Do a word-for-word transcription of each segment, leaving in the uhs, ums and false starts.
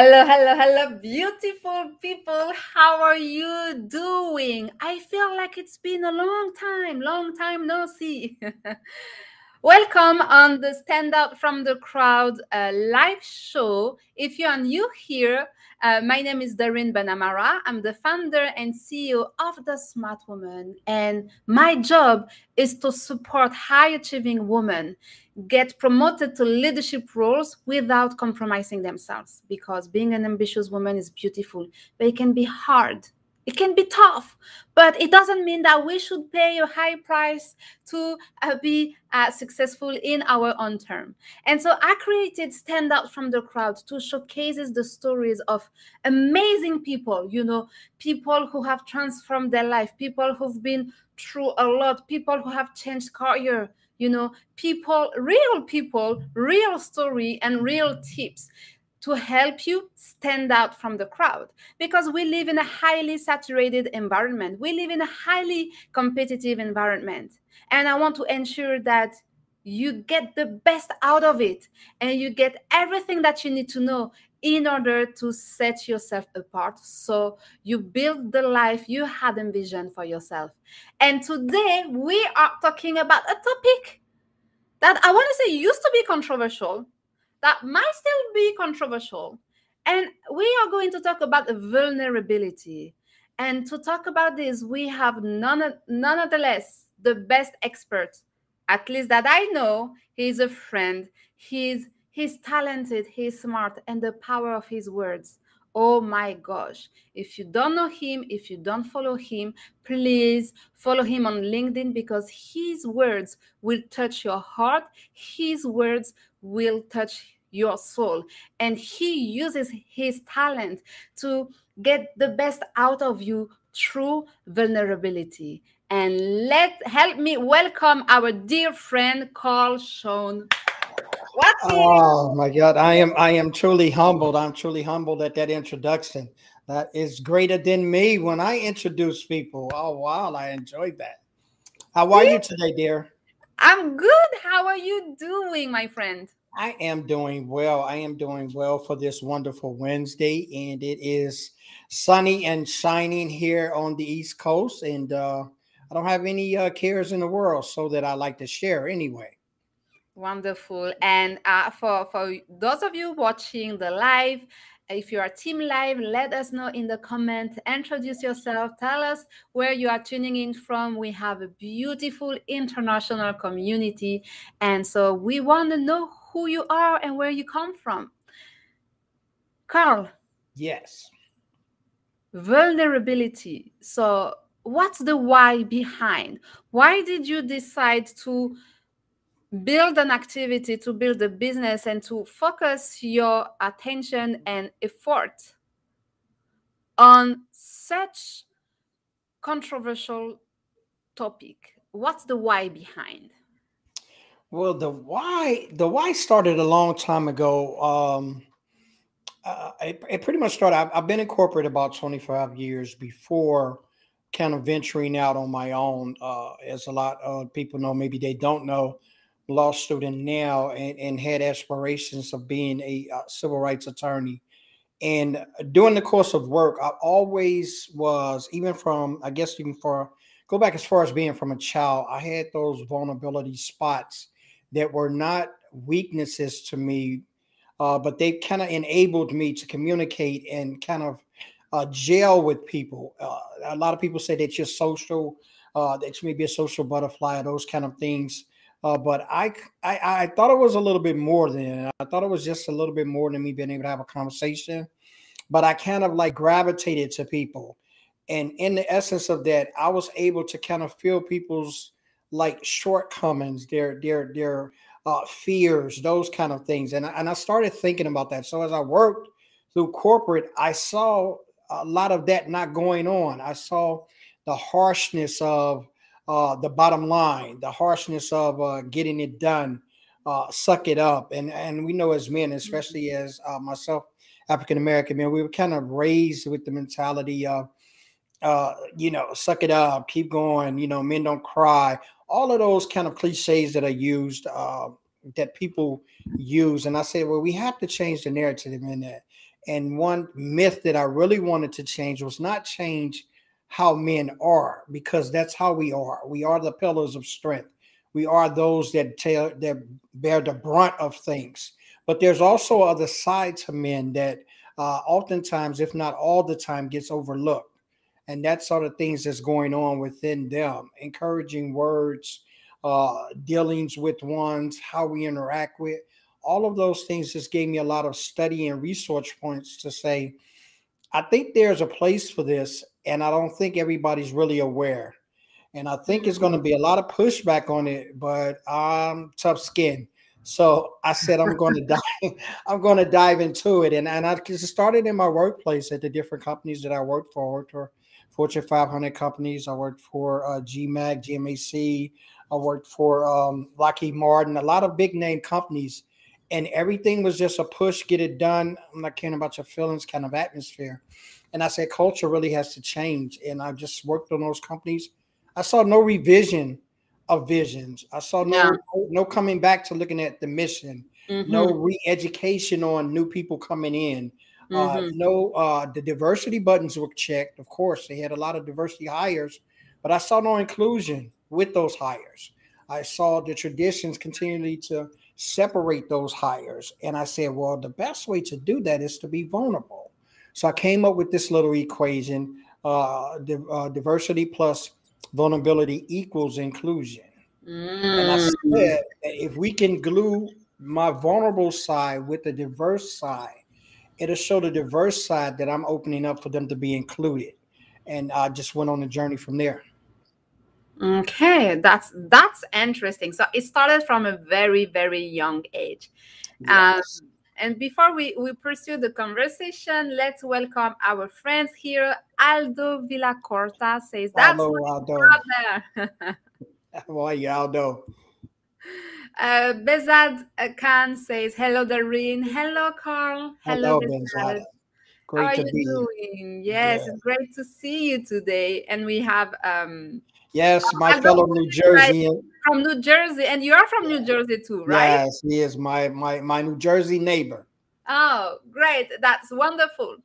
Hello, hello, hello, beautiful people. How are you doing? I feel like it's been a long time, long time no see. Welcome on the Stand Out From The Crowd uh, live show. If you are new here, uh, my name is Darine Benamara. I'm the founder and C E O of The Smart Woman. And my job is to support high-achieving women get promoted to leadership roles without compromising themselves, because being an ambitious woman is beautiful, but it can be hard. It can be tough, but it doesn't mean that we should pay a high price to uh, be uh, successful in our own term. And so I created Stand Out From The Crowd to showcase the stories of amazing people, you know, people who have transformed their life, people who've been through a lot, people who have changed career, you know, people, real people, real story, and real tips to help you stand out from the crowd, because we live in a highly saturated environment. We live in a highly competitive environment. And I want to ensure that you get the best out of it and you get everything that you need to know in order to set yourself apart, so you build the life you had envisioned for yourself. And today we are talking about a topic that I want to say used to be controversial, that might still be controversial. And we are going to talk about vulnerability. And to talk about this, we have none, nonetheless the best expert, at least that I know. He's a friend. He's, he's talented. He's smart. And the power of his words. Oh my gosh. If you don't know him, if you don't follow him, please follow him on LinkedIn, because his words will touch your heart. His words will touch your soul. And he uses his talent to get the best out of you through vulnerability. And let help me welcome our dear friend, Carl Shawn. Oh my God, I am I am truly humbled. I'm truly humbled at that introduction. That is greater than me when I introduce people. Oh wow, I enjoyed that. How are you today, dear? I'm good. How are you doing, my friend? I am doing well. I am doing well for this wonderful Wednesday, and it is sunny and shining here on the East Coast, and uh, I don't have any uh, cares in the world, so that I like to share anyway. Wonderful. And uh, for, for those of you watching the live, if you are team live, let us know in the comment. Introduce yourself. Tell us where you are tuning in from. We have a beautiful international community. And so we want to know who you are and where you come from. Carl. Yes. Vulnerability. So what's the why behind? Why did you decide to build an activity, to build a business, and to focus your attention and effort on such controversial topic? What's the why behind? Well, the why, the why started a long time ago. Um, uh, it, it pretty much started. I've, I've been in corporate about twenty-five years before kind of venturing out on my own. Uh, as a lot of people know, maybe they don't know, law student now, and, and had aspirations of being a uh, civil rights attorney. And during the course of work, I always was, even from, I guess even for, go back as far as being from a child, I had those vulnerability spots that were not weaknesses to me, uh, but they kind of enabled me to communicate and kind of uh, gel with people. Uh, a lot of people say that you're social, uh, that you may be a social butterfly, those kind of things. Uh, but I, I I thought it was a little bit more than I thought it was just a little bit more than me being able to have a conversation. But I kind of like gravitated to people. And in the essence of that, I was able to kind of feel people's like shortcomings, their their their uh, fears, those kind of things. And I, and I started thinking about that. So as I worked through corporate, I saw a lot of that not going on. I saw the harshness of Uh, the bottom line, the harshness of uh, getting it done, uh, suck it up. And and we know as men, especially as uh, myself, African-American men, we were kind of raised with the mentality of, uh, you know, suck it up, keep going, you know, men don't cry. All of those kind of cliches that are used, uh, that people use. And I said, well, we have to change the narrative in that. And one myth that I really wanted to change was not change how men are, because that's how we are. We are the pillars of strength. We are those that, tell, that bear the brunt of things. But there's also other sides to men that uh, oftentimes, if not all the time, gets overlooked. And that's sort of things that's going on within them. Encouraging words, uh, dealings with ones, how we interact with. All of those things just gave me a lot of study and research points to say, I think there's a place for this, and I don't think everybody's really aware. And I think it's going to be a lot of pushback on it, but I'm tough skin. So I said, I'm going to dive, I'm going to dive into it. And, and I started in my workplace at the different companies that I worked for, or Fortune five hundred companies. I worked for uh, G MAC, G M A C. I worked for um, Lockheed Martin, a lot of big name companies. And everything was just a push, get it done. I'm not caring about your feelings kind of atmosphere. And I said, culture really has to change. And I just worked on those companies. I saw no revision of visions. I saw no, yeah. no coming back to looking at the mission, mm-hmm. no re-education on new people coming in. Mm-hmm. Uh, no, uh, the diversity buttons were checked. Of course, they had a lot of diversity hires, but I saw no inclusion with those hires. I saw the traditions continually to separate those hires. And I said, well, the best way to do that is to be vulnerable. So I came up with this little equation, uh, di- uh, diversity plus vulnerability equals inclusion. Mm. And I said, if we can glue my vulnerable side with the diverse side, it'll show the diverse side that I'm opening up for them to be included. And I just went on the journey from there. Okay, that's that's interesting. So it started from a very, very young age. Yes. Um, and before we, we pursue the conversation, let's welcome our friends here. Aldo Villacorta says, that's Hello, Aldo. How are you, Aldo? Uh, Bezad Khan says, hello, Darine. Hello, Carl. Hello, hello Bezad. Great How to are you be doing? Yes, yeah. It's great to see you today. And we have... Um, Yes, my Hello, fellow New Jersey. Right? From New Jersey. And you are from New Jersey too, right? Yes, he is my, my, my New Jersey neighbor. Oh, great. That's wonderful.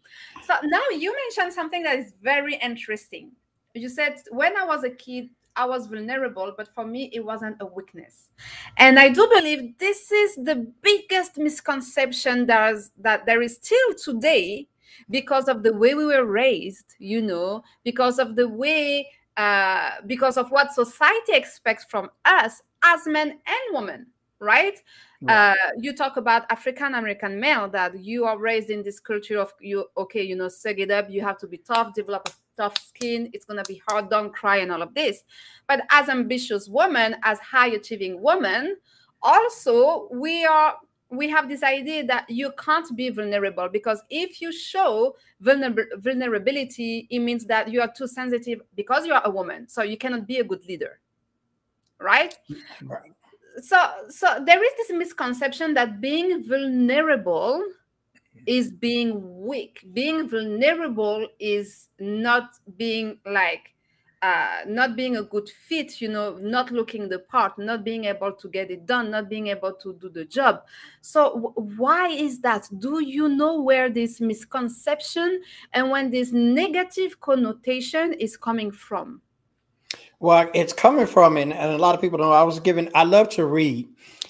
So now you mentioned something that is very interesting. You said, when I was a kid, I was vulnerable, but for me, it wasn't a weakness. And I do believe this is the biggest misconception that, is, that there is still today because of the way we were raised, you know, because of the way... Uh, because of what society expects from us as men and women, right? Yeah. Uh, you talk about African-American male, that you are raised in this culture of, you okay, you know, suck it up, you have to be tough, develop a tough skin, it's going to be hard, don't cry and all of this. But as ambitious women, as high-achieving women, also we are... we have this idea that you can't be vulnerable, because if you show vulner- vulnerability, it means that you are too sensitive because you are a woman. So you cannot be a good leader, right? Right. So, so there is this misconception that being vulnerable is being weak. Being vulnerable is not being like, Uh, not being a good fit, you know, not looking the part, not being able to get it done, not being able to do the job. So w- why is that? Do you know where this misconception and when this negative connotation is coming from? Well, it's coming from, and, and a lot of people know, I was given, I love to read.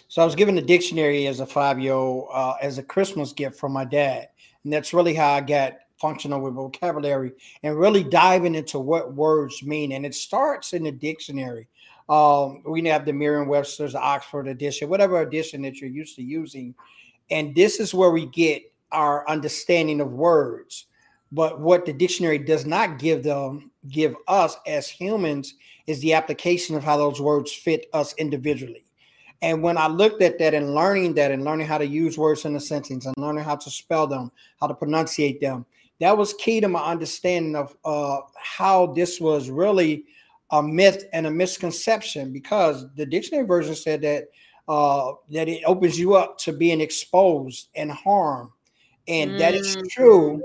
So I was given a dictionary as a five-year-old uh, as a Christmas gift from my dad. And that's really how I got functional with vocabulary and really diving into what words mean. And it starts in the dictionary. Um, we have the Merriam-Webster's, the Oxford edition, whatever edition that you're used to using. And this is where we get our understanding of words. But what the dictionary does not give them, give us as humans, is the application of how those words fit us individually. And when I looked at that and learning that and learning how to use words in a sentence and learning how to spell them, how to pronunciate them, that was key to my understanding of uh, how this was really a myth and a misconception, because the dictionary version said that uh, that it opens you up to being exposed and harmed. And mm. that is true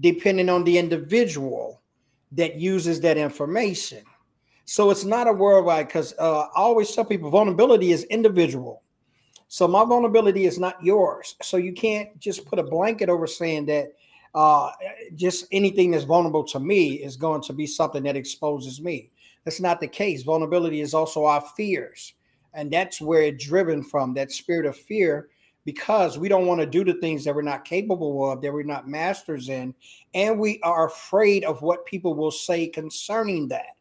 depending on the individual that uses that information. So it's not a worldwide, because uh, I always tell people vulnerability is individual. So my vulnerability is not yours. So you can't just put a blanket over saying that uh, just anything that's vulnerable to me is going to be something that exposes me. That's not the case. Vulnerability is also our fears. And that's where it's driven from, that spirit of fear, because we don't want to do the things that we're not capable of, that we're not masters in. And we are afraid of what people will say concerning that.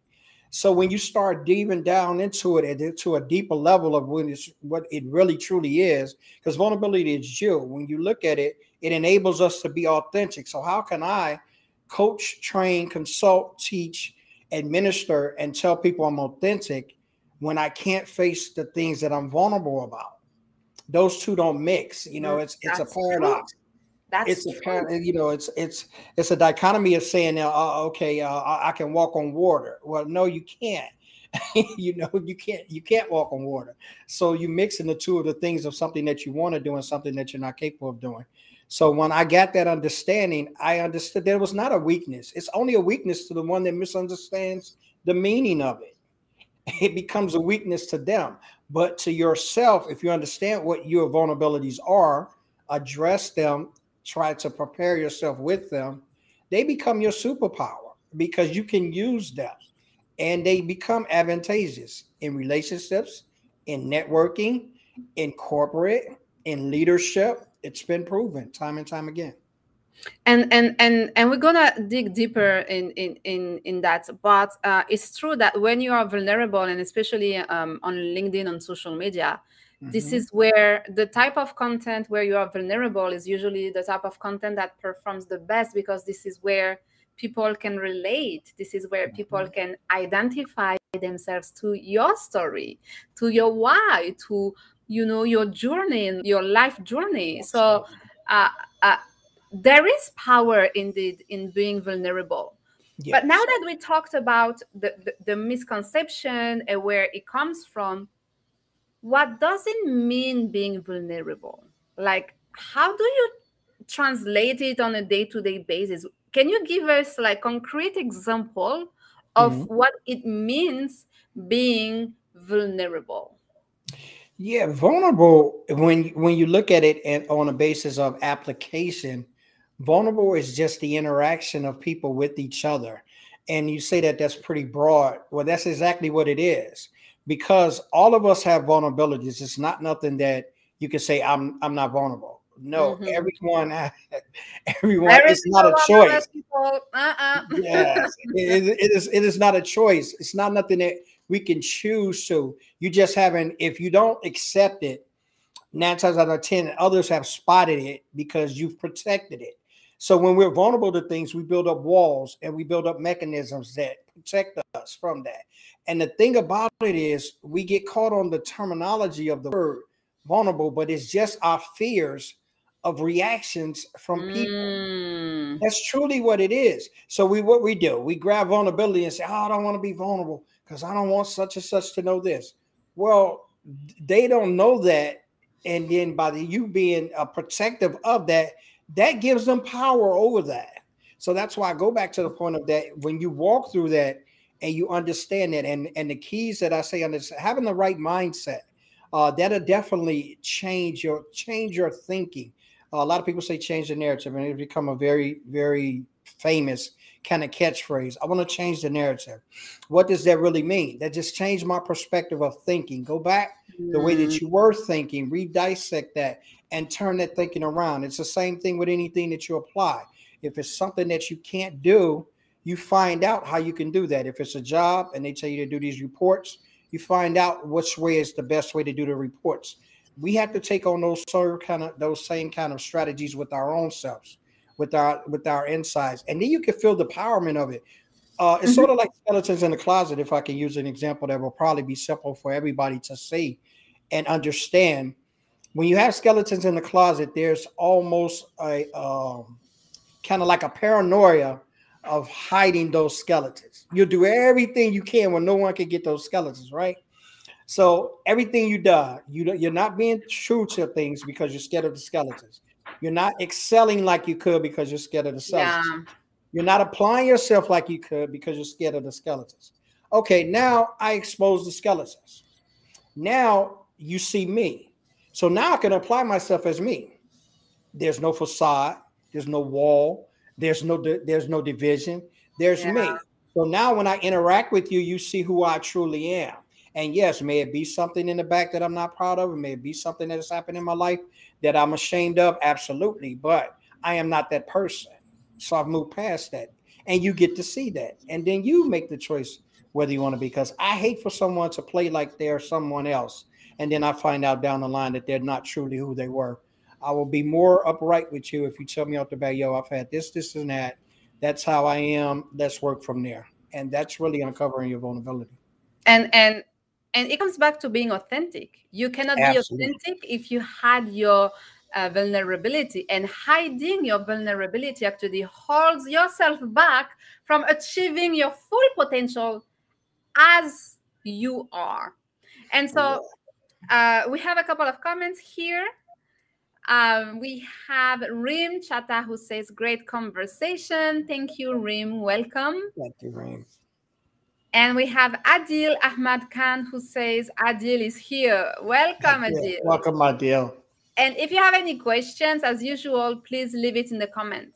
So when you start diving down into it and to a deeper level of when it's, what it really truly is, because vulnerability is you. When you look at it, it enables us to be authentic. So how can I coach, train, consult, teach, administer, and tell people I'm authentic when I can't face the things that I'm vulnerable about? Those two don't mix. You know, it's it's That's a paradox. True. That's it's a true. You know, it's it's it's a dichotomy of saying, uh, okay, uh, I can walk on water. Well, no, you can't. you know, you can't you can't walk on water. So you mixing the two of the things of something that you want to do and something that you're not capable of doing. So when I got that understanding, I understood that it was not a weakness. It's only a weakness to the one that misunderstands the meaning of it. It becomes a weakness to them. But to yourself, if you understand what your vulnerabilities are, address them, try to prepare yourself with them, they become your superpower because you can use them and they become advantageous in relationships, in networking, in corporate, in leadership. It's been proven time and time again. And and and and we're gonna dig deeper in in in, in that. But uh, it's true that when you are vulnerable, and especially um, on LinkedIn, on social media, mm-hmm. this is where the type of content where you are vulnerable is usually the type of content that performs the best, because this is where people can relate. This is where mm-hmm. people can identify themselves to your story, to your why, to you know your journey, your life journey. So. Uh, uh, There is power indeed in being vulnerable. Yes. But now that we talked about the, the, the misconception and where it comes from, what does it mean being vulnerable? Like, how do you translate it on a day-to-day basis? Can you give us like concrete example of mm-hmm. what it means being vulnerable? Yeah, vulnerable, when, when you look at it and on a basis of application, vulnerable is just the interaction of people with each other. And you say that that's pretty broad. Well, that's exactly what it is, because all of us have vulnerabilities. It's not nothing that you can say, I'm I'm not vulnerable. No, mm-hmm. everyone, everyone, Every it's not a choice. Uh-uh. Yes, it, it, is, it is not a choice. It's not nothing that we can choose to. You just haven't, if you don't accept it, nine times out of ten, others have spotted it because you've protected it. So when we're vulnerable to things, we build up walls and we build up mechanisms that protect us from that. And the thing about it is we get caught on the terminology of the word vulnerable, but it's just our fears of reactions from people. Mm. That's truly what it is. So we what we do, we grab vulnerability and say, oh, I don't want to be vulnerable because I don't want such and such to know this. Well, they don't know that. And then by the, you being uh, protective of that, that gives them power over that. So that's why I go back to the point of that. When you walk through that and you understand it, and, and the keys that I say on this, having the right mindset, uh, that'll definitely change your change your thinking. Uh, a lot of people say change the narrative, and it's become a very, very famous kind of catchphrase. I want to change the narrative. What does that really mean? That just changed my perspective of thinking. Go back mm. the way that you were thinking, redissect that, and turn that thinking around. It's the same thing with anything that you apply. If it's something that you can't do, you find out how you can do that. If it's a job and they tell you to do these reports, you find out which way is the best way to do the reports. We have to take on those kind of those same kind of strategies with our own selves, with our with our insides, and then you can feel the empowerment of it. Uh, it's mm-hmm. sort of like skeletons in the closet, if I can use an example that will probably be simple for everybody to see and understand. When you have skeletons in the closet, there's almost a um, kind of like a paranoia of hiding those skeletons. You'll do everything you can when no one can get those skeletons, right? So everything you do, you, you're not being true to things because you're scared of the skeletons. You're not excelling like you could because you're scared of the skeletons. Yeah. You're not applying yourself like you could because you're scared of the skeletons. Okay, now I expose the skeletons. Now you see me. So now I can apply myself as me. There's no facade. There's no wall. There's no there's no division. There's yeah. me. So now when I interact with you, you see who I truly am. And yes, may it be something in the back that I'm not proud of, or may it be something that has happened in my life that I'm ashamed of. Absolutely. But I am not that person. So I've moved past that. And you get to see that. And then you make the choice whether you want to be, because I hate for someone to play like they're someone else. And then I find out down the line that they're not truly who they were. I will be more upright with you if you tell me off the bat, yo, I've had this, this, and that. That's how I am. Let's work from there. And that's really uncovering your vulnerability. And and and it comes back to being authentic. You cannot Absolutely. Be authentic if you had your uh, vulnerability. And hiding your vulnerability actually holds yourself back from achieving your full potential as you are. And so uh, we have a couple of comments here. Um, we have Rim Chata, who says, great conversation. Thank you, Rim. Welcome. Thank you, Rim. And we have Adil Ahmad Khan, who says, Adil is here. Welcome, Adil. Adil. Welcome, Adil. And if you have any questions, as usual, please leave it in the comment.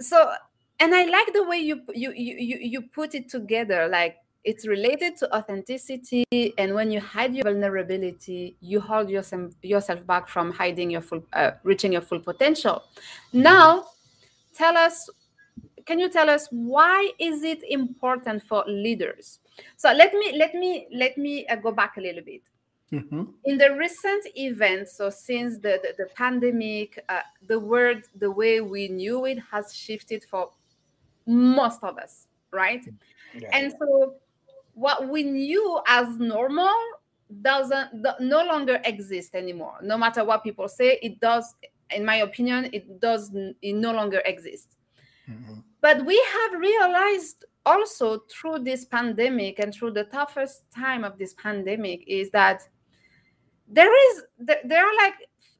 So, and I like the way you, you, you, you put it together, like, it's related to authenticity, and when you hide your vulnerability, you hold yourself, yourself back from hiding your full, uh, reaching your full potential. Now, tell us, can you tell us why is it important for leaders? So let me let me let me uh, go back a little bit. Mm-hmm. In the recent events, so since the the, the pandemic, uh, the word, the way we knew it, has shifted for most of us, right? Yeah. And so, what we knew as normal doesn't no longer exist anymore. No matter what people say, it does, in my opinion, it does it no longer exists. Mm-hmm. But we have realized also through this pandemic and through the toughest time of this pandemic is that there is there are like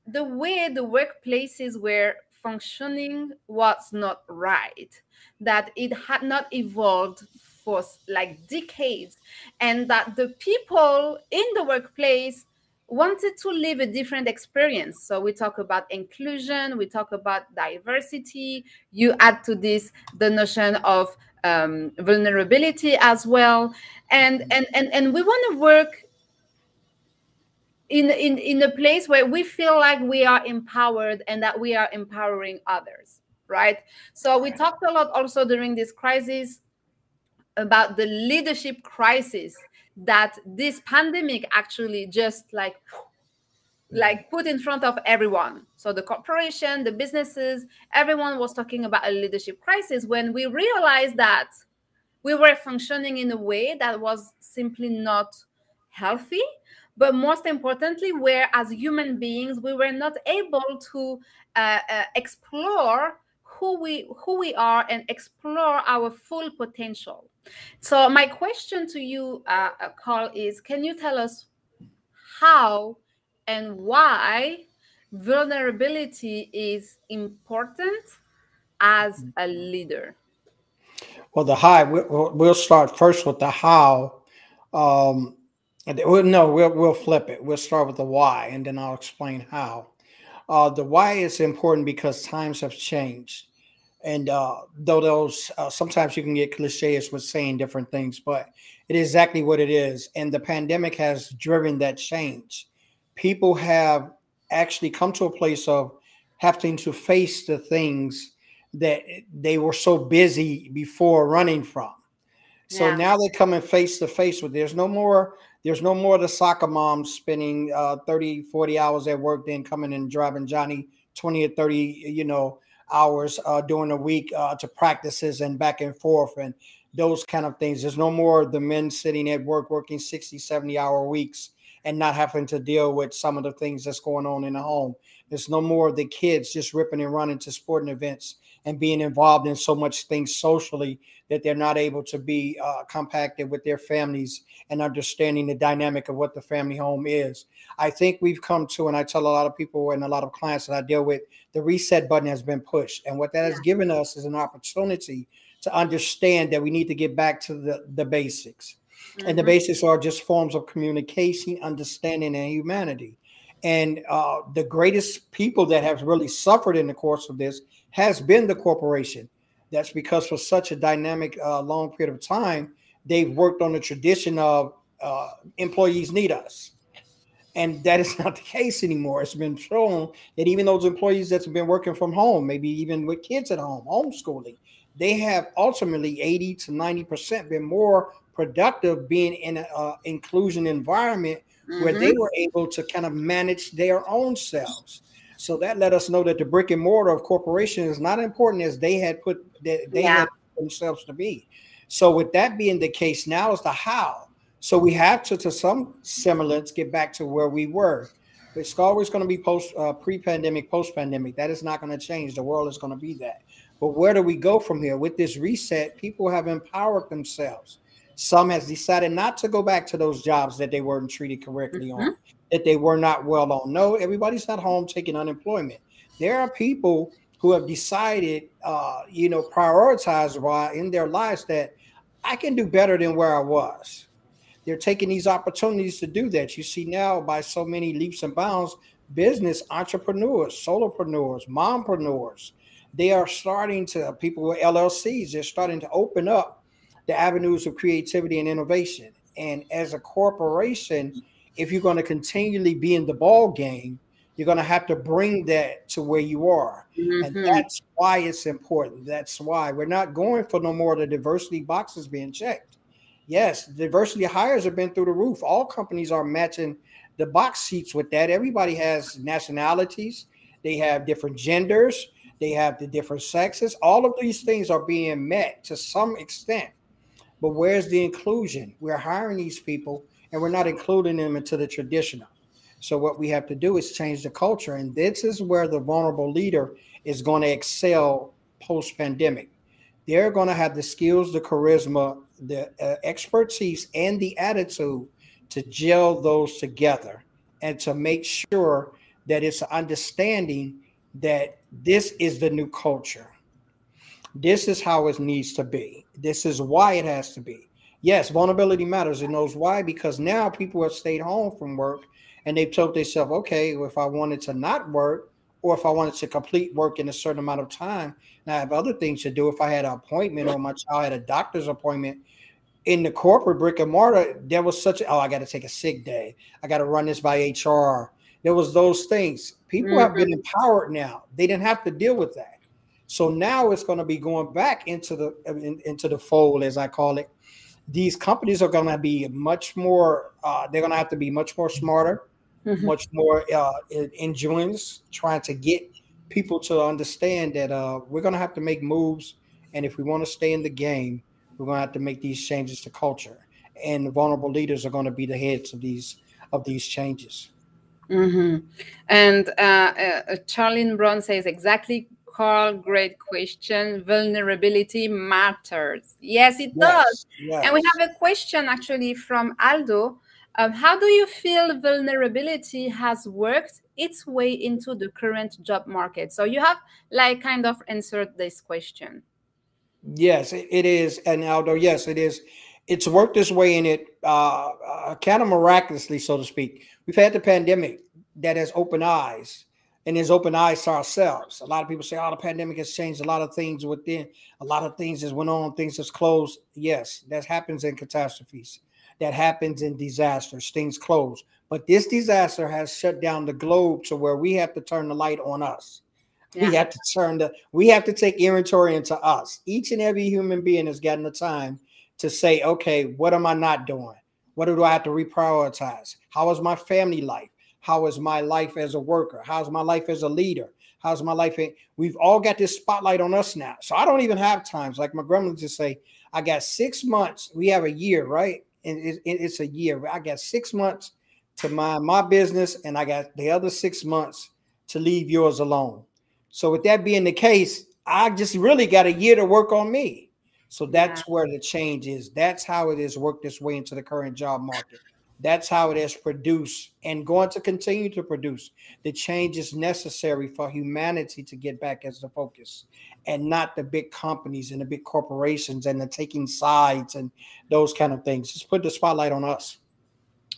the way the workplaces were functioning was not right, that it had not evolved for like decades, and that the people in the workplace wanted to live a different experience. So we talk about inclusion, we talk about diversity, you add to this the notion of um, vulnerability as well. And, and, and, and we want to work in, in, in a place where we feel like we are empowered and that we are empowering others, right? So we talked a lot also during this crisis about the leadership crisis that this pandemic actually just like like put in front of everyone. So the corporation, the businesses, everyone was talking about a leadership crisis when we realized that we were functioning in a way that was simply not healthy. But most importantly, where as human beings, we were not able to uh, uh, explore who we who we are and explore our full potential. So my question to you, uh, Carl, is can you tell us how and why vulnerability is important as a leader? Well, the how, we'll start first with the how. Um, We'll, no, we'll, we'll flip it. We'll start with the why, and then I'll explain how. Uh, the why is important because times have changed. And uh, though those, uh, sometimes you can get cliches with saying different things, but it is exactly what it is. And the pandemic has driven that change. People have actually come to a place of having to face the things that they were so busy before running from. So yeah. now they come and face to face with, there's no more There's no more the soccer mom spending uh, thirty, forty hours at work, then coming and driving Johnny twenty or thirty, you know, hours uh, during a week uh, to practices and back and forth and those kind of things. There's no more the men sitting at work working sixty, seventy hour weeks and not having to deal with some of the things that's going on in the home. There's no more the kids just ripping and running to sporting events and being involved in so much things socially that they're not able to be uh, compacted with their families and understanding the dynamic of what the family home is. I think we've come to, and I tell a lot of people and a lot of clients that I deal with, the reset button has been pushed. And what that has given us is an opportunity to understand that we need to get back to the, the basics. Mm-hmm. And the basics are just forms of communication, understanding, and humanity. And uh, the greatest people that have really suffered in the course of this has been the corporation. That's because for such a dynamic, uh, long period of time, they've worked on the tradition of uh, employees need us. And that is not the case anymore. It's been shown that even those employees that's been working from home, maybe even with kids at home, homeschooling, they have ultimately eighty to ninety percent been more productive being in an uh, inclusion environment mm-hmm. where they were able to kind of manage their own selves. So that let us know that the brick and mortar of corporations is not important as they had put that they yeah. had themselves to be. So with that being the case, now is the how. So we have to, to some semblance, get back to where we were. It's always going to be post uh, pre-pandemic, post-pandemic. That is not going to change. The world is going to be that. But where do we go from here? With this reset, people have empowered themselves. Some has decided not to go back to those jobs that they weren't treated correctly mm-hmm. on, that they were not well on. No, everybody's not home taking unemployment. There are people who have decided, uh, you know, prioritize why in their lives that I can do better than where I was. They're taking these opportunities to do that. You see now by so many leaps and bounds, business entrepreneurs, solopreneurs, mompreneurs, they are starting to, people with L L Cs, they're starting to open up the avenues of creativity and innovation. And as a corporation, if you're going to continually be in the ball game, you're going to have to bring that to where you are. Mm-hmm. And that's why it's important. That's why we're not going for no more of the diversity boxes being checked. Yes, diversity hires have been through the roof. All companies are matching the box seats with that. Everybody has nationalities. They have different genders. They have the different sexes. All of these things are being met to some extent. But where's the inclusion? We're hiring these people, and we're not including them into the traditional. So what we have to do is change the culture. And this is where the vulnerable leader is going to excel post-pandemic. They're going to have the skills, the charisma, the uh, expertise, and the attitude to gel those together and to make sure that it's an understanding that this is the new culture. This is how it needs to be. This is why it has to be. Yes, vulnerability matters. It knows why, because now people have stayed home from work and they've told themselves, okay, if I wanted to not work, or if I wanted to complete work in a certain amount of time, and I have other things to do. If I had an appointment or my child had a doctor's appointment in the corporate brick and mortar, there was such, a, oh, I got to take a sick day. I got to run this by H R. There was those things. People mm-hmm. have been empowered now. They didn't have to deal with that. So now it's going to be going back into the in, into the fold, as I call it. These companies are going to be much more, uh, they're going to have to be much more smarter. Mm-hmm. Much more uh, endurance, trying to get people to understand that uh, we're going to have to make moves. And if we want to stay in the game, we're going to have to make these changes to culture. And the vulnerable leaders are going to be the heads of these of these changes. Mm-hmm. And uh, uh, Charlene Brown says, exactly, Carl, great question. Vulnerability matters. Yes, it yes, does. Yes. And we have a question actually from Aldo. Um, how do you feel vulnerability has worked its way into the current job market? So you have like kind of answered this question. Yes, it is. And Aldo, yes, it is. It's worked its way in it uh, uh, kind of miraculously, so to speak. We've had the pandemic that has opened eyes and has opened eyes to ourselves. A lot of people say, oh, the pandemic has changed a lot of things within. A lot of things has went on, things has closed. Yes, that happens in catastrophes. That happens in disasters, things close. But this disaster has shut down the globe to where we have to turn the light on us. Yeah. We have to turn the, we have to take inventory into us. Each and every human being has gotten the time to say, okay, what am I not doing? What do I have to reprioritize? How is my family life? How is my life as a worker? How's my life as a leader? How's my life? In, we've all got this spotlight on us now. So I don't even have times. Like my grandma just say, I got six months. We have a year, right? And it's a year. I got six months to mind my business, and I got the other six months to leave yours alone. So with that being the case, I just really got a year to work on me. So that's yeah. where the change is. That's how it has worked its way into the current job market. That's how it has produced and going to continue to produce. The change is necessary for humanity to get back as the focus and not the big companies and the big corporations and the taking sides and those kind of things. Just put the spotlight on us.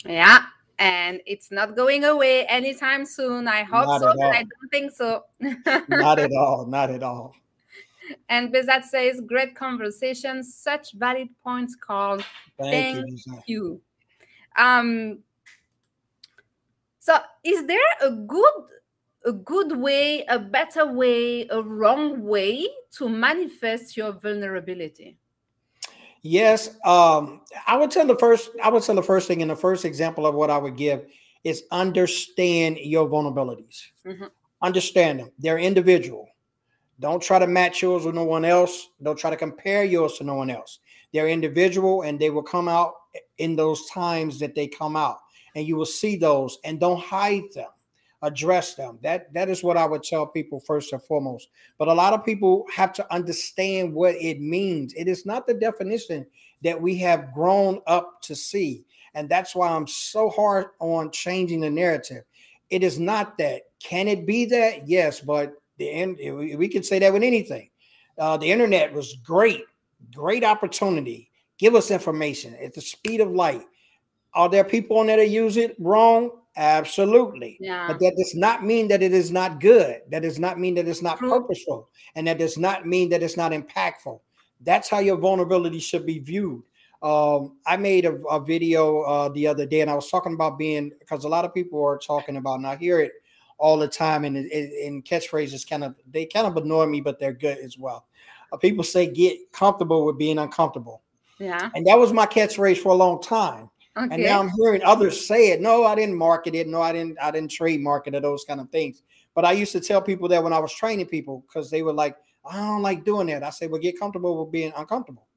Yeah, and it's not going away anytime soon. I hope not so, but all. I don't think so. Not at all. Not at all. And Bezad says, great conversation. Such valid points, Carl. Thank, Thank you. you. Um, so is there a good, a good way, a better way, a wrong way to manifest your vulnerability? Yes. Um, I would tell the first, I would tell the first thing, and the first example of what I would give is understand your vulnerabilities. Mm-hmm. Understand them. They're individual. Don't try to match yours with no one else. Don't try to compare yours to no one else. They're individual, and they will come out in those times that they come out, and you will see those, and don't hide them. Address them. That, that is what I would tell people first and foremost. But a lot of people have to understand what it means. It is not the definition that we have grown up to see. And that's why I'm so hard on changing the narrative. It is not that. Can it be that? Yes, but the end, we can say that with anything. Uh, the internet was great, great opportunity. Give us information at the speed of light. Are there people on there that use it wrong? Absolutely. Yeah. But that does not mean that it is not good. That does not mean that it's not purposeful. And that does not mean that it's not impactful. That's how your vulnerability should be viewed. Um, I made a, a video uh, the other day, and I was talking about being, because a lot of people are talking about, and I hear it all the time, and in catchphrases, kind of, they kind of annoy me, but they're good as well. Uh, people say, get comfortable with being uncomfortable. Yeah. And that was my catchphrase for a long time. Okay. And now I'm hearing others say it. No, I didn't market it. No, I didn't, I didn't trade market it, those kind of things. But I used to tell people that when I was training people, because they were like, I don't like doing that. I said, well, get comfortable with being uncomfortable,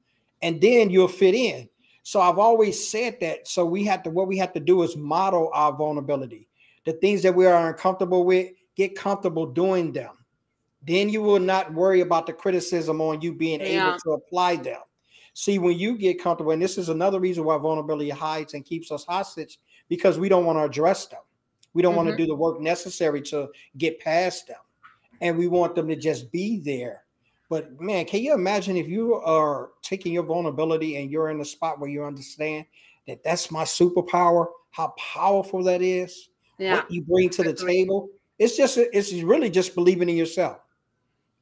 and then you'll fit in. So I've always said that. So we have to, what we have to do is model our vulnerability. The things that we are uncomfortable with, get comfortable doing them. Then you will not worry about the criticism on you being yeah. able to apply them. See, when you get comfortable, and this is another reason why vulnerability hides and keeps us hostage, because we don't want to address them. We don't mm-hmm. want to do the work necessary to get past them. And we want them to just be there. But man, can you imagine if you are taking your vulnerability and you're in a spot where you understand that that's my superpower, how powerful that is, yeah. what you bring to the table. It's just, it's really just believing in yourself.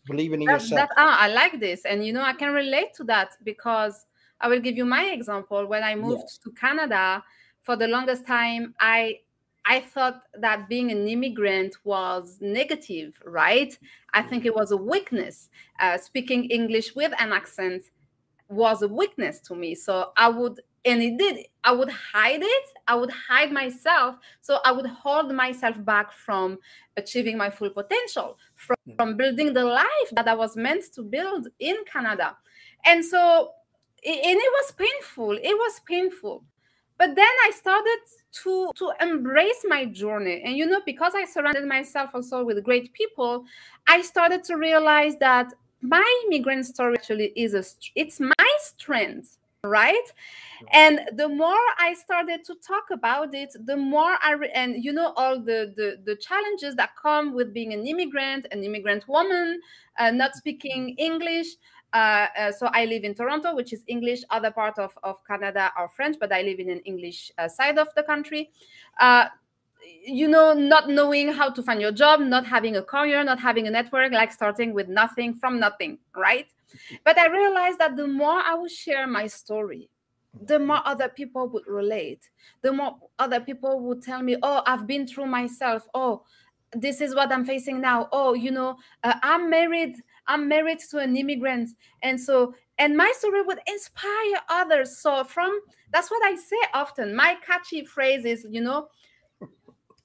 Believing in that, yourself. That, ah, I like this. And, you know, I can relate to that, because I will give you my example. When I moved yes. to Canada, for the longest time, I I thought that being an immigrant was negative, right? I think it was a weakness. Uh, speaking English with an accent was a weakness to me. So I would, and it did, I would hide it. I would hide myself. So I would hold myself back from achieving my full potential, from, from building the life that I was meant to build in Canada. And so, and it was painful. It was painful. But then I started to, to embrace my journey. And, you know, because I surrounded myself also with great people, I started to realize that my immigrant story actually is a, it's my strength. Right. And the more I started to talk about it, the more I, re and you know, all the, the, the challenges that come with being an immigrant, an immigrant woman, uh, not speaking English. Uh, uh, so I live in Toronto, which is English. Other part of, of Canada are French, but I live in an English uh, side of the country. Uh, you know, not knowing how to find your job, not having a career, not having a network, like starting with nothing from nothing. Right. But I realized that the more I would share my story, the more other people would relate, the more other people would tell me, oh, I've been through myself. Oh, this is what I'm facing now. Oh, you know, uh, I'm married. I'm married to an immigrant. And so, and my story would inspire others. So from, that's what I say often. My catchy phrase is, you know,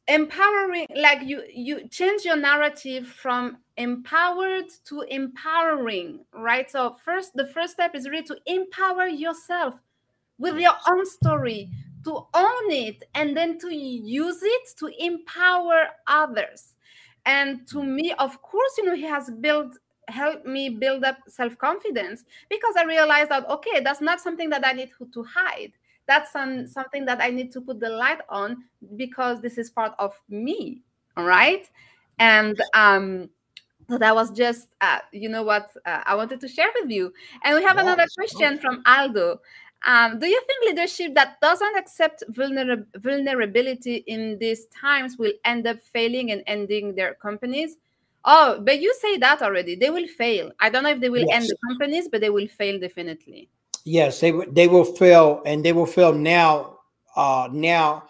empowering, like you, you change your narrative from empowered to empowering, right? So first, the first step is really to empower yourself with your own story, to own it, and then to use it to empower others. And to me, of course, you know, he has built, helped me build up self-confidence, because I realized that, okay, that's not something that I need to hide. That's some, something that I need to put the light on, because this is part of me, all right? And um, so that was just, uh, you know what, uh, I wanted to share with you. And we have wow. another question from Aldo. Um, do you think leadership that doesn't accept vulner- vulnerability in these times will end up failing and ending their companies? Oh, but you say that already. They will fail. I don't know if they will yes. end the companies, but they will fail definitely. Yes, they, they will fail, and they will fail now. Uh, now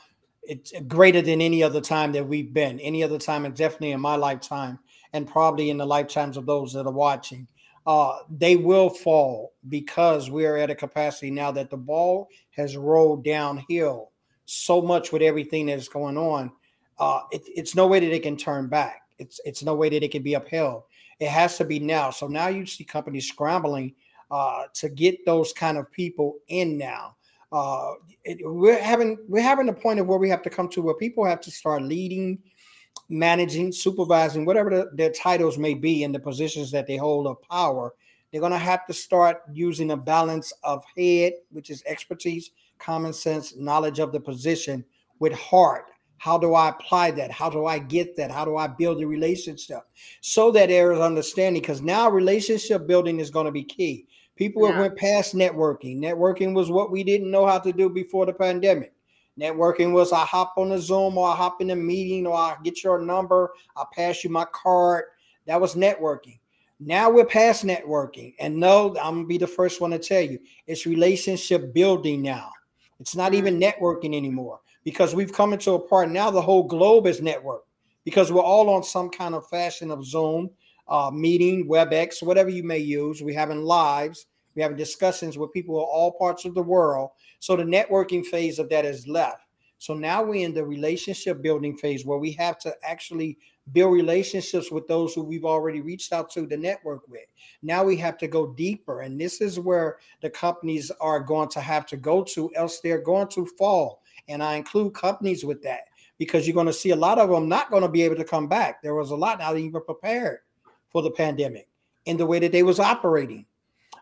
it's greater than any other time that we've been, any other time, and definitely in my lifetime, and probably in the lifetimes of those that are watching. Uh, they will fall because we're at a capacity now that the ball has rolled downhill so much with everything that's going on. Uh, it, it's no way that they can turn back. It's it's no way that it can be upheld. It has to be now. So now you see companies scrambling uh, to get those kind of people in now. Uh, it, we're having we're having a point of where we have to come to where people have to start leading, managing, supervising, whatever the, their titles may be and the positions that they hold of power. They're going to have to start using a balance of head, which is expertise, common sense, knowledge of the position, with heart. How do I apply that? How do I get that? How do I build a relationship so that there is understanding? Because now relationship building is going to be key. People yeah. went past networking. Networking was what we didn't know how to do before the pandemic. Networking was I hop on a Zoom, or I hop in a meeting, or I get your number, I pass you my card. That was networking. Now we're past networking. And no, I'm going to be the first one to tell you, it's relationship building now. It's not even networking anymore. Because we've come into a part now, the whole globe is networked, because we're all on some kind of fashion of Zoom, uh, meeting, WebEx, whatever you may use. We're having lives. We're having discussions with people in all parts of the world. So the networking phase of that is left. So now we're in the relationship building phase where we have to actually build relationships with those who we've already reached out to the network with. Now we have to go deeper. And this is where the companies are going to have to go to, else they're going to fall. And I include companies with that, because you're going to see a lot of them not going to be able to come back. There was a lot not even prepared for the pandemic in the way that they was operating.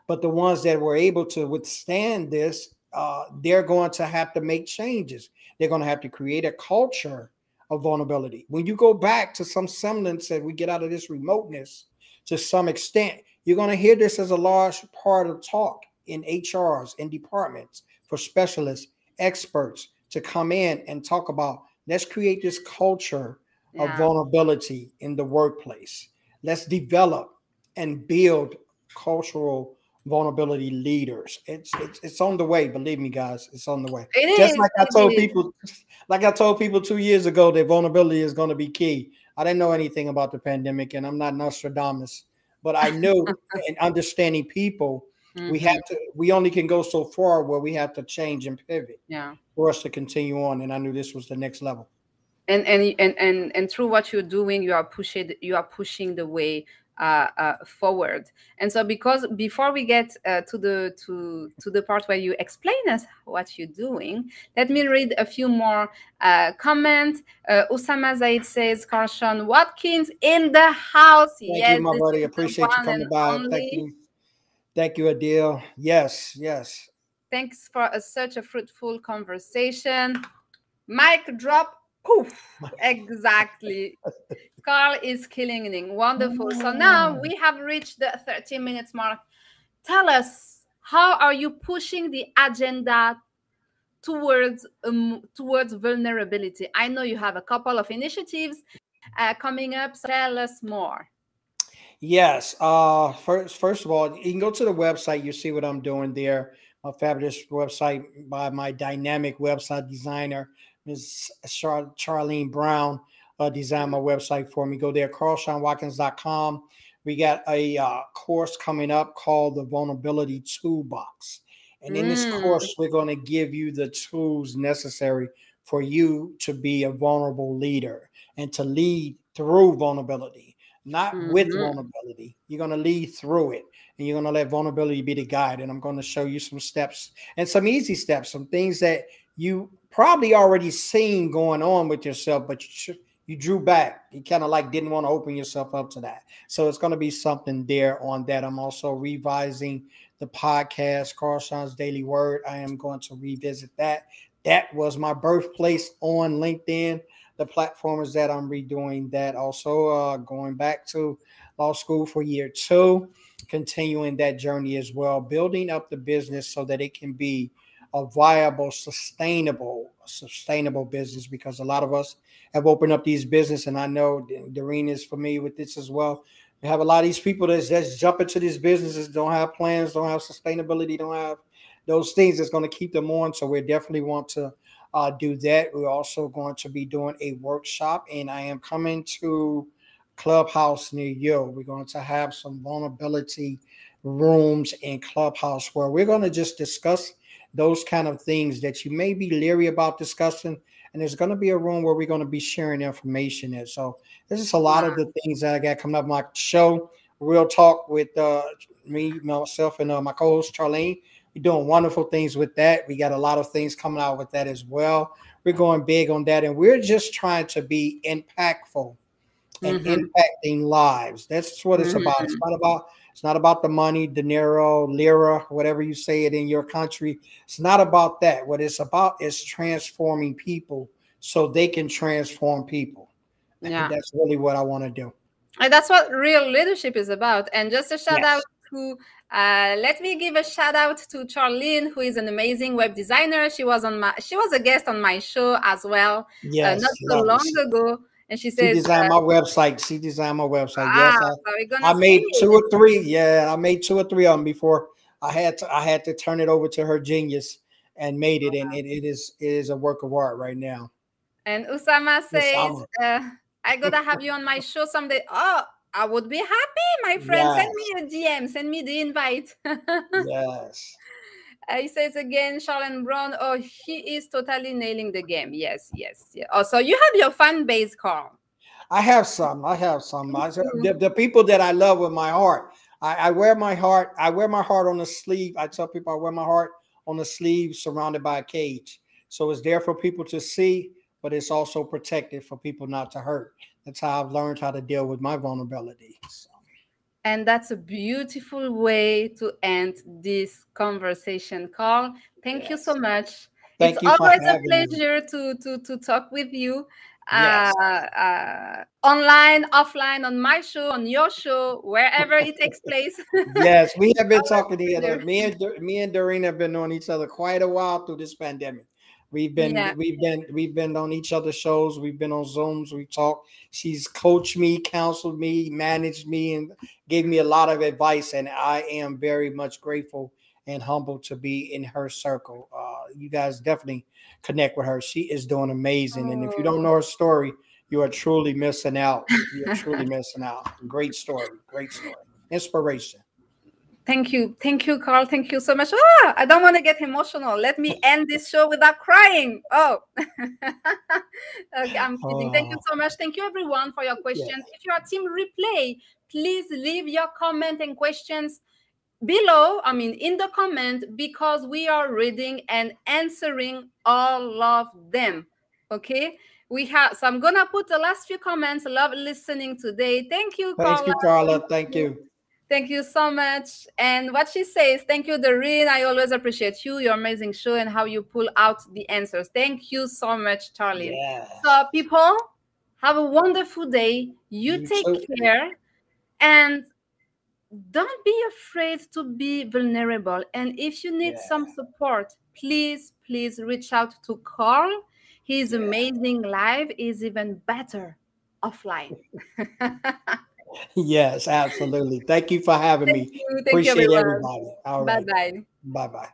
But the ones that were able to withstand this, uh, they're going to have to make changes. They're going to have to create a culture of vulnerability. When you go back to some semblance that we get out of this remoteness to some extent, you're going to hear this as a large part of talk in H Rs, in departments, for specialists, experts, to come in and talk about, let's create this culture yeah. of vulnerability in the workplace. Let's develop and build cultural vulnerability leaders. It's it's, it's on the way. Believe me, guys, it's on the way. It Just is. like I told people, like I told people two years ago that vulnerability is going to be key. I didn't know anything about the pandemic, and I'm not Nostradamus, but I knew in understanding people, mm-hmm. we have to, we only can go so far where we have to change and pivot. Yeah. For us to continue on, and I knew this was the next level. And and and and, and through what you're doing, you are pushing you are pushing the way uh, uh, forward. And so, because before we get uh, to the to to the part where you explain us what you're doing, let me read a few more uh, comments. Uh, Usama Zaid says, "Carl Shawn Watkins in the house." Thank yes, you, my buddy. Appreciate you coming by. Only. Thank you. Thank you, Adil. Yes, yes. Thanks for a, such a fruitful conversation. Mic drop. Poof. Exactly. Carl is killing it. Wonderful. So now we have reached the thirty minutes mark. Tell us, how are you pushing the agenda towards um, towards vulnerability? I know you have a couple of initiatives uh, coming up. So tell us more. Yes. Uh, first, first of all, you can go to the website. You see what I'm doing there. A fabulous website by my dynamic website designer, Miz Char- Charlene Brown, uh, designed my website for me. Go there, carl shawn watkins dot com. We got a uh, course coming up called the Vulnerability Toolbox. And in mm. this course, we're going to give you the tools necessary for you to be a vulnerable leader and to lead through vulnerability, not mm-hmm. with vulnerability. You're going to lead through it. And you're going to let vulnerability be the guide. And I'm going to show you some steps and some easy steps, some things that you probably already seen going on with yourself, but you, you drew back. You kind of like didn't want to open yourself up to that. So it's going to be something there on that. I'm also revising the podcast, Carl Shawn's Daily Word. I am going to revisit that. That was my birthplace on LinkedIn. The platform is that I'm redoing that. Also uh, going back to law school for year two. continuing that journey as well, building up the business so that it can be a viable, sustainable, sustainable business, because a lot of us have opened up these business, and I know Darine is familiar with this as well. You have a lot of these people that's just jumping to these businesses, don't have plans, don't have sustainability, don't have those things that's going to keep them on. So we definitely want to uh, do that. We're also going to be doing a workshop, and I am coming to Clubhouse near you. We're going to have some vulnerability rooms in Clubhouse where we're going to just discuss those kind of things that you may be leery about discussing. And there's going to be a room where we're going to be sharing information. And so this is a lot of the things that I got coming up. My show, Real Talk, with uh, me, myself, and uh, my co-host, Charlene. We're doing wonderful things with that. We got a lot of things coming out with that as well. We're going big on that. And we're just trying to be impactful and mm-hmm. impacting lives. That's what it's mm-hmm. about. It's not about It's not about the money, dinero, lira, whatever you say it in your country. It's not about that. What it's about is transforming people so they can transform people. Yeah. And that's really what I want to do. And that's what real leadership is about. And just a shout yes. out to, uh, let me give a shout out to Charlene, who is an amazing web designer. She was on my, she was a guest on my show as well. Yes, uh, not so long ago. And she says, she designed uh, my website. She designed my website. Ah, yes, I, I made two or three. Yeah, I made two or three of them before I had to. I had to turn it over to her genius and made it. Uh-huh. And it, it is it is a work of art right now. And Usama says, Usama. Uh, "I gotta have you on my show someday." Oh, I would be happy, my friend. Yes. Send me a D M. Send me the invite. Yes. Uh, he says again, Charlene Brown, oh, he is totally nailing the game. Yes, yes. Yeah. Oh, so you have your fan base, Carl. I have some. I have some. I, the, the people that I love with my heart. I, I wear my heart. I wear my heart on the sleeve. I tell people I wear my heart on the sleeve surrounded by a cage. So it's there for people to see, but it's also protected for people not to hurt. That's how I've learned how to deal with my vulnerability. So. And that's a beautiful way to end this conversation, Carl. Thank yes. you so much. Thank it's you always a pleasure to, to, to talk with you. Yes. Uh, uh, online, offline, on my show, on your show, wherever it takes place. Yes, we have been talking to each other. Me and, me and Darine have been on each other quite a while through this pandemic. We've been, yeah. we've been, we've been on each other's shows. We've been on Zooms. We've talked. She's coached me, counseled me, managed me, and gave me a lot of advice. And I am very much grateful and humbled to be in her circle. Uh, you guys definitely connect with her. She is doing amazing. Oh. And if you don't know her story, you are truly missing out. You are truly missing out. Great story. Great story. Inspiration. Thank you. Thank you, Carl. Thank you so much. Oh, I don't want to get emotional. Let me end this show without crying. Oh, okay, I'm kidding. Thank you so much. Thank you, everyone, for your questions. Yes. If you are Team Replay, please leave your comment and questions below. I mean, in the comment, because we are reading and answering all of them. Okay. We have, so I'm going to put the last few comments. Love listening today. Thank you, Carla. Thank you, Carla. Thank you. Thank you so much. And what she says, thank you, Darine. I always appreciate you, your amazing show, and how you pull out the answers. Thank you so much, Charlene. Yeah. So, people, have a wonderful day. You, you take too. care. And don't be afraid to be vulnerable. And if you need yeah. some support, please, please reach out to Carl. He's yeah. amazing live. He's even better offline. Yes, absolutely. Thank you for having Thank me. You. Thank Appreciate you, everybody. All right. Bye-bye. Bye-bye.